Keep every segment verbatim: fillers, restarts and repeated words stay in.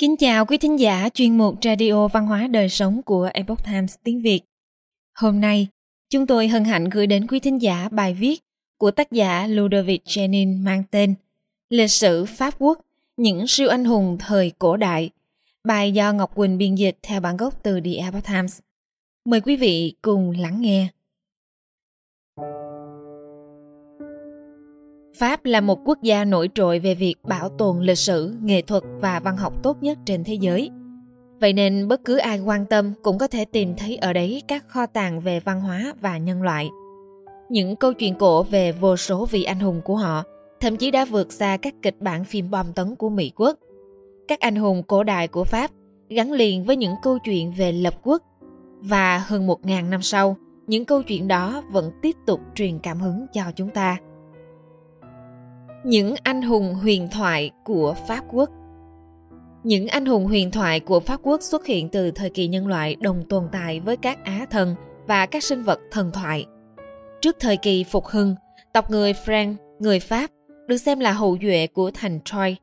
Kính chào quý thính giả chuyên mục Radio Văn hóa Đời Sống của Epoch Times tiếng Việt. Hôm nay, chúng tôi hân hạnh gửi đến quý thính giả bài viết của tác giả Ludovic Jenin mang tên Lịch sử Pháp Quốc, những siêu anh hùng thời cổ đại, bài do Ngọc Quỳnh biên dịch theo bản gốc từ The Epoch Times. Mời quý vị cùng lắng nghe. Pháp là một quốc gia nổi trội về việc bảo tồn lịch sử, nghệ thuật và văn học tốt nhất trên thế giới. Vậy nên bất cứ ai quan tâm cũng có thể tìm thấy ở đấy các kho tàng về văn hóa và nhân loại. Những câu chuyện cổ về vô số vị anh hùng của họ thậm chí đã vượt xa các kịch bản phim bom tấn của Mỹ quốc. Các anh hùng cổ đại của Pháp gắn liền với những câu chuyện về lập quốc, và hơn một nghìn năm sau, những câu chuyện đó vẫn tiếp tục truyền cảm hứng cho chúng ta. Những anh hùng huyền thoại của Pháp Quốc. Những anh hùng huyền thoại của Pháp Quốc xuất hiện từ thời kỳ nhân loại đồng tồn tại với các Á thần và các sinh vật thần thoại. Trước thời kỳ phục hưng, tộc người Frank, người Pháp, được xem là hậu duệ của thành Troy.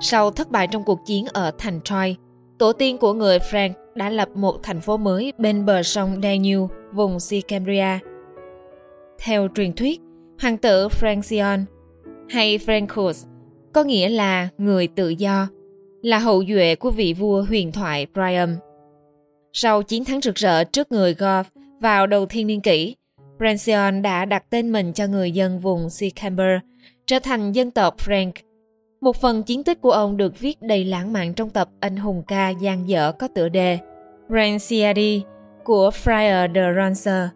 Sau thất bại trong cuộc chiến ở thành Troy, tổ tiên của người Frank đã lập một thành phố mới bên bờ sông Danube, vùng Sicambria. Theo truyền thuyết, hoàng tử Francion hay Francus, có nghĩa là người tự do, là hậu duệ của vị vua huyền thoại Priam. Sau chiến thắng rực rỡ trước người Gaul vào đầu thiên niên kỷ, Brencion đã đặt tên mình cho người dân vùng Sicamber, trở thành dân tộc Frank. Một phần chiến tích của ông được viết đầy lãng mạn trong tập Anh hùng ca dang dở có tựa đề Brenciadie của Friar de Roncer.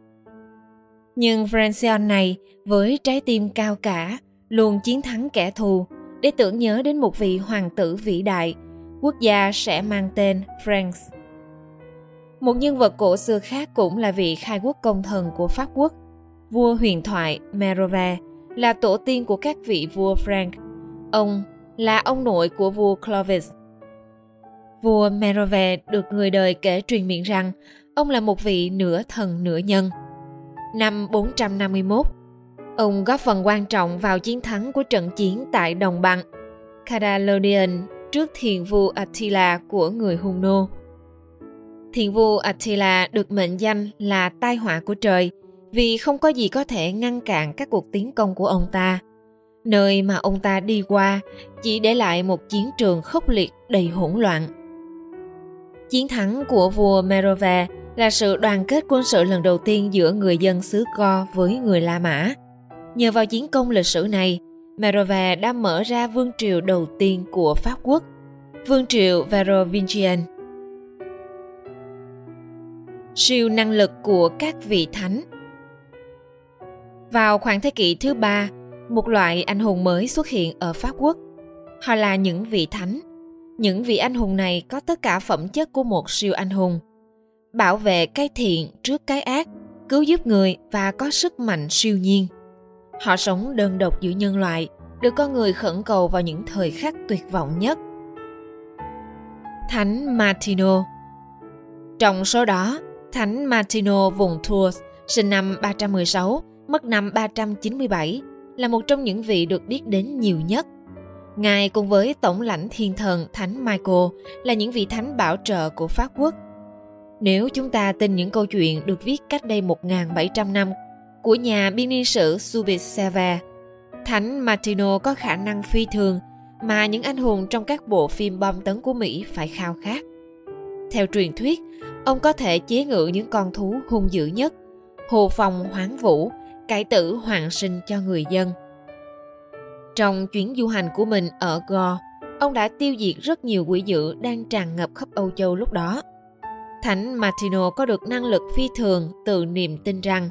Nhưng Francion này, với trái tim cao cả, luôn chiến thắng kẻ thù, để tưởng nhớ đến một vị hoàng tử vĩ đại, quốc gia sẽ mang tên Frank. Một nhân vật cổ xưa khác cũng là vị khai quốc công thần của Pháp Quốc, vua huyền thoại Merove, là tổ tiên của các vị vua Frank. Ông là ông nội của vua Clovis. Vua Merove được người đời kể truyền miệng rằng ông là một vị nửa thần nửa nhân. Năm bốn trăm năm mươi mốt, ông góp phần quan trọng vào chiến thắng của trận chiến tại đồng bằng Caralodian trước thiền vua Attila của người Hung Nô. Thiền vua Attila được mệnh danh là tai họa của trời vì không có gì có thể ngăn cản các cuộc tiến công của ông ta. Nơi mà ông ta đi qua chỉ để lại một chiến trường khốc liệt đầy hỗn loạn. Chiến thắng của vua Merove là sự đoàn kết quân sự lần đầu tiên giữa người dân xứ Gaul với người La Mã. Nhờ vào chiến công lịch sử này, Merove đã mở ra vương triều đầu tiên của Pháp Quốc, vương triều Merovingian. Siêu năng lực của các vị thánh. Vào khoảng thế kỷ thứ ba, một loại anh hùng mới xuất hiện ở Pháp Quốc. Họ là những vị thánh. Những vị anh hùng này có tất cả phẩm chất của một siêu anh hùng: bảo vệ cái thiện trước cái ác, cứu giúp người và có sức mạnh siêu nhiên. Họ sống đơn độc giữa nhân loại, được con người khẩn cầu vào những thời khắc tuyệt vọng nhất. Thánh Martino. Trong số đó, Thánh Martino vùng Tours, sinh năm ba trăm mười sáu, mất năm ba trăm chín mươi bảy, là một trong những vị được biết đến nhiều nhất. Ngài cùng với tổng lãnh thiên thần Thánh Michael là những vị thánh bảo trợ của Pháp Quốc. Nếu chúng ta tin những câu chuyện được viết cách đây một nghìn bảy trăm năm của nhà biên niên sử Subicevê, Thánh Martino có khả năng phi thường mà những anh hùng trong các bộ phim bom tấn của Mỹ phải khao khát. Theo truyền thuyết, ông có thể chế ngự những con thú hung dữ nhất, hồ phòng hoáng vũ, cải tử hoàn sinh cho người dân. Trong chuyến du hành của mình ở Gaul, ông đã tiêu diệt rất nhiều quỷ dữ đang tràn ngập khắp Âu Châu lúc đó. Thánh Martino có được năng lực phi thường từ niềm tin rằng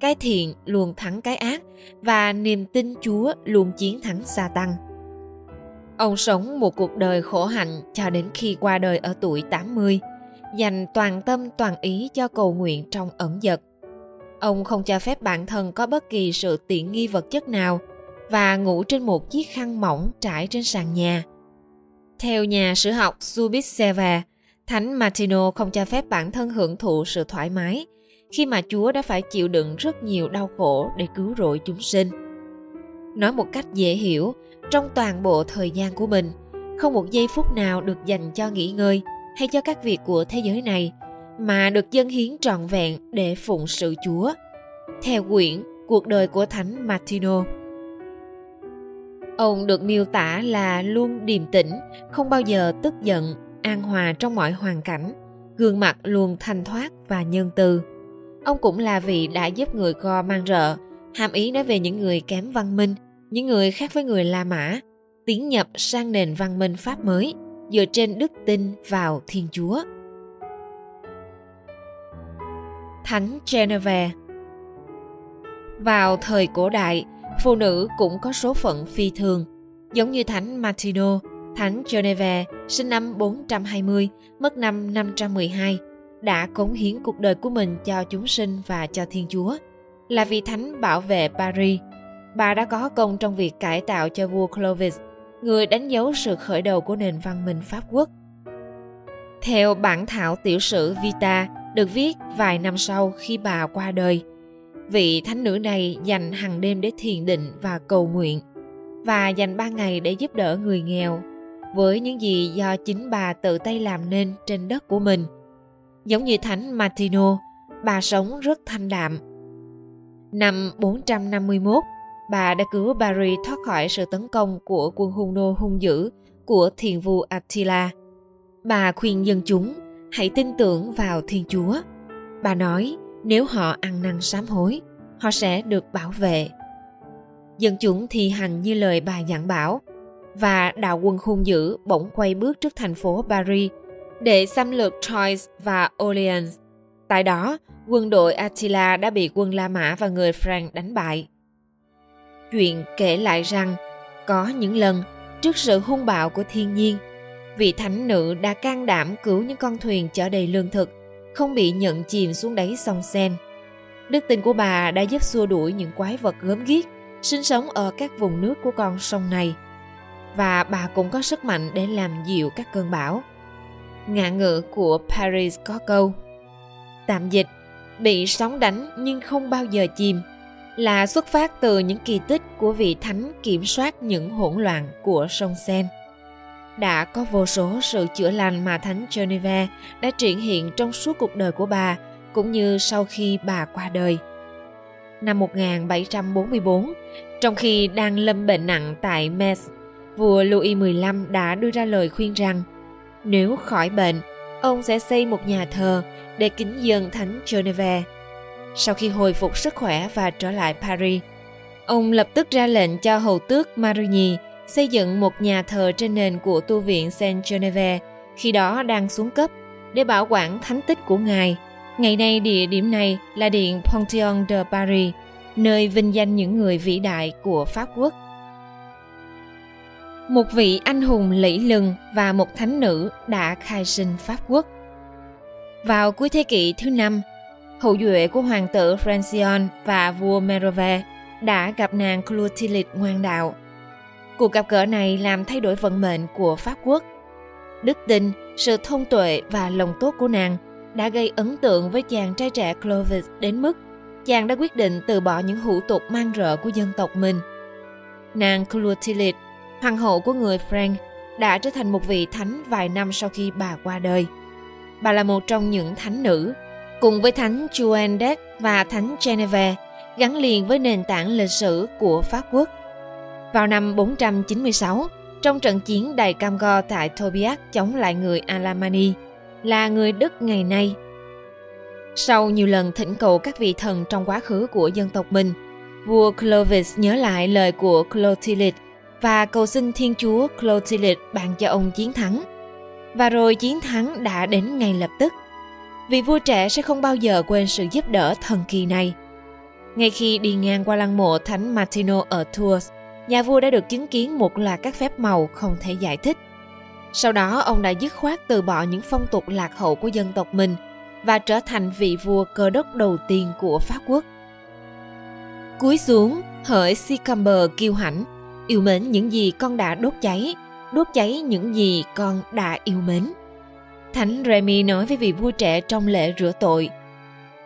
cái thiện luôn thắng cái ác và niềm tin Chúa luôn chiến thắng Sa-tan. Ông sống một cuộc đời khổ hạnh cho đến khi qua đời ở tuổi tám mươi, dành toàn tâm toàn ý cho cầu nguyện trong ẩn dật. Ông không cho phép bản thân có bất kỳ sự tiện nghi vật chất nào và ngủ trên một chiếc khăn mỏng trải trên sàn nhà. Theo nhà sử học Subicevê, Thánh Martino không cho phép bản thân hưởng thụ sự thoải mái khi mà Chúa đã phải chịu đựng rất nhiều đau khổ để cứu rỗi chúng sinh. Nói một cách dễ hiểu, trong toàn bộ thời gian của mình, không một giây phút nào được dành cho nghỉ ngơi hay cho các việc của thế giới này, mà được dâng hiến trọn vẹn để phụng sự Chúa. Theo quyển Cuộc đời của Thánh Martino, ông được miêu tả là luôn điềm tĩnh, không bao giờ tức giận, an hòa trong mọi hoàn cảnh, gương mặt luôn thanh thoát và nhân từ. Ông cũng là vị đã giúp người Go mang rợ, hàm ý nói về những người kém văn minh, những người khác với người La Mã, tiến nhập sang nền văn minh Pháp mới, dựa trên đức tin vào Thiên Chúa. Thánh Genevieve. Vào thời cổ đại, phụ nữ cũng có số phận phi thường. Giống như Thánh Martino, Thánh Genevieve sinh năm bốn trăm hai mươi, mất năm năm trăm mười hai, đã cống hiến cuộc đời của mình cho chúng sinh và cho Thiên Chúa. Là vị thánh bảo vệ Paris, bà đã có công trong việc cải tạo cho vua Clovis, người đánh dấu sự khởi đầu của nền văn minh Pháp Quốc. Theo bản thảo tiểu sử Vita, được viết vài năm sau khi bà qua đời, vị thánh nữ này dành hàng đêm để thiền định và cầu nguyện, và dành ba ngày để giúp đỡ người nghèo với những gì do chính bà tự tay làm nên trên đất của mình. Giống như Thánh Martino, bà sống rất thanh đạm. Năm bốn trăm năm mươi mốt, bà đã cứu Paris thoát khỏi sự tấn công của quân Hung Nô hung dữ của thiền vua Attila. Bà khuyên dân chúng hãy tin tưởng vào Thiên Chúa. Bà nói nếu họ ăn năn sám hối, họ sẽ được bảo vệ. Dân chúng thi hành như lời bà dặn bảo, và đạo quân hung dữ bỗng quay bước trước thành phố Paris để xâm lược Troy và Orleans. Tại đó, quân đội Attila đã bị quân La Mã và người Frank đánh bại. Chuyện kể lại rằng, có những lần, trước sự hung bạo của thiên nhiên, vị thánh nữ đã can đảm cứu những con thuyền chở đầy lương thực, không bị nhận chìm xuống đáy sông Sen. Đức tin của bà đã giúp xua đuổi những quái vật gớm ghiếc sinh sống ở các vùng nước của con sông này, và bà cũng có sức mạnh để làm dịu các cơn bão. Ngạn ngữ của Paris có câu, tạm dịch, bị sóng đánh nhưng không bao giờ chìm, là xuất phát từ những kỳ tích của vị thánh kiểm soát những hỗn loạn của sông Sen. Đã có vô số sự chữa lành mà Thánh Genevieve đã triển hiện trong suốt cuộc đời của bà, cũng như sau khi bà qua đời. Năm một nghìn bảy trăm bốn mươi tư, trong khi đang lâm bệnh nặng tại Metz, vua Louis mười lăm đã đưa ra lời khuyên rằng nếu khỏi bệnh, ông sẽ xây một nhà thờ để kính dâng Thánh Genevieve. Sau khi hồi phục sức khỏe và trở lại Paris, ông lập tức ra lệnh cho hầu tước Marigny xây dựng một nhà thờ trên nền của tu viện Saint Genevieve, khi đó đang xuống cấp, để bảo quản thánh tích của ngài. Ngày nay địa điểm này là điện Panthéon de Paris, nơi vinh danh những người vĩ đại của Pháp Quốc. Một vị anh hùng lẫy lừng và một thánh nữ đã khai sinh Pháp Quốc. Vào cuối thế kỷ thứ năm, hậu duệ của hoàng tử Francion và vua Merove đã gặp nàng Clotilde ngoan đạo. Cuộc gặp gỡ này làm thay đổi vận mệnh của Pháp Quốc. Đức tin, sự thông tuệ và lòng tốt của nàng đã gây ấn tượng với chàng trai trẻ Clovis đến mức chàng đã quyết định từ bỏ những hủ tục man rợ của dân tộc mình. Nàng Clotilde, hoàng hậu của người Frank, đã trở thành một vị thánh vài năm sau khi bà qua đời. Bà là một trong những thánh nữ, cùng với Thánh Chuandec và Thánh Genevieve, gắn liền với nền tảng lịch sử của Pháp Quốc. Vào năm bốn trăm chín mươi sáu, trong trận chiến Đài Cam Go tại Tobiac chống lại người Alamanni, là người Đức ngày nay. Sau nhiều lần thỉnh cầu các vị thần trong quá khứ của dân tộc mình, vua Clovis nhớ lại lời của Clotilde và cầu xin Thiên Chúa Clotilde ban cho ông chiến thắng. Và rồi chiến thắng đã đến ngay lập tức. Vị vua trẻ sẽ không bao giờ quên sự giúp đỡ thần kỳ này. Ngay khi đi ngang qua lăng mộ Thánh Martino ở Tours, nhà vua đã được chứng kiến một loạt các phép màu không thể giải thích. Sau đó, ông đã dứt khoát từ bỏ những phong tục lạc hậu của dân tộc mình và trở thành vị vua cơ đốc đầu tiên của Pháp Quốc. Cúi xuống, hỡi Sicambber kiêu hãnh, yêu mến những gì con đã đốt cháy, đốt cháy những gì con đã yêu mến. Thánh Rémy nói với vị vua trẻ trong lễ rửa tội.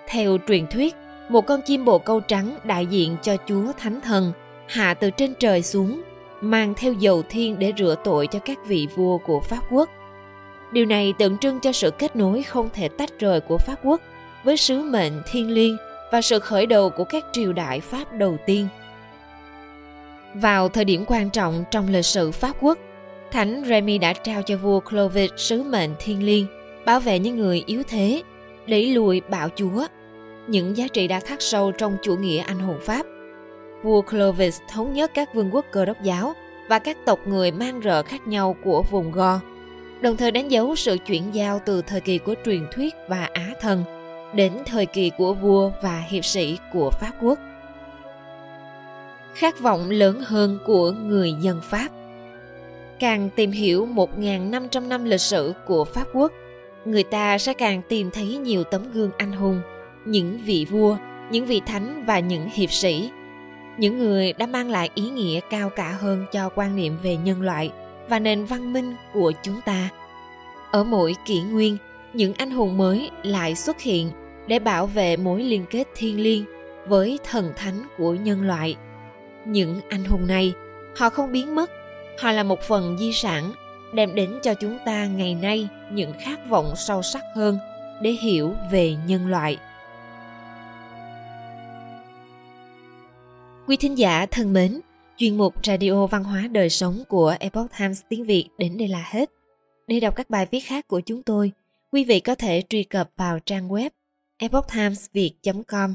Theo truyền thuyết, một con chim bồ câu trắng đại diện cho Chúa Thánh Thần hạ từ trên trời xuống mang theo dầu thiên để rửa tội cho các vị vua của Pháp Quốc. Điều này tượng trưng cho sự kết nối không thể tách rời của Pháp Quốc với sứ mệnh thiêng liêng và sự khởi đầu của các triều đại Pháp đầu tiên. Vào thời điểm quan trọng trong lịch sử Pháp Quốc, Thánh Rémy đã trao cho vua Clovis sứ mệnh thiêng liêng, bảo vệ những người yếu thế, đẩy lùi bạo chúa, những giá trị đã khắc sâu trong chủ nghĩa anh hùng Pháp. Vua Clovis thống nhất các vương quốc Cơ đốc giáo và các tộc người mang rợ khác nhau của vùng Gaul, đồng thời đánh dấu sự chuyển giao từ thời kỳ của truyền thuyết và Á thần đến thời kỳ của vua và hiệp sĩ của Pháp Quốc. Khát vọng lớn hơn của người dân Pháp. Càng tìm hiểu một nghìn năm trăm năm lịch sử của Pháp Quốc, người ta sẽ càng tìm thấy nhiều tấm gương anh hùng, những vị vua, những vị thánh và những hiệp sĩ, những người đã mang lại ý nghĩa cao cả hơn cho quan niệm về nhân loại và nền văn minh của chúng ta. Ở mỗi kỷ nguyên, những anh hùng mới lại xuất hiện để bảo vệ mối liên kết thiêng liêng với thần thánh của nhân loại. Những anh hùng này, họ không biến mất, họ là một phần di sản đem đến cho chúng ta ngày nay những khát vọng sâu sắc hơn để hiểu về nhân loại. Quý thính giả thân mến, chuyên mục Radio Văn hóa Đời Sống của Epoch Times tiếng Việt đến đây là hết. Để đọc các bài viết khác của chúng tôi, quý vị có thể truy cập vào trang web epoch times việt chấm com.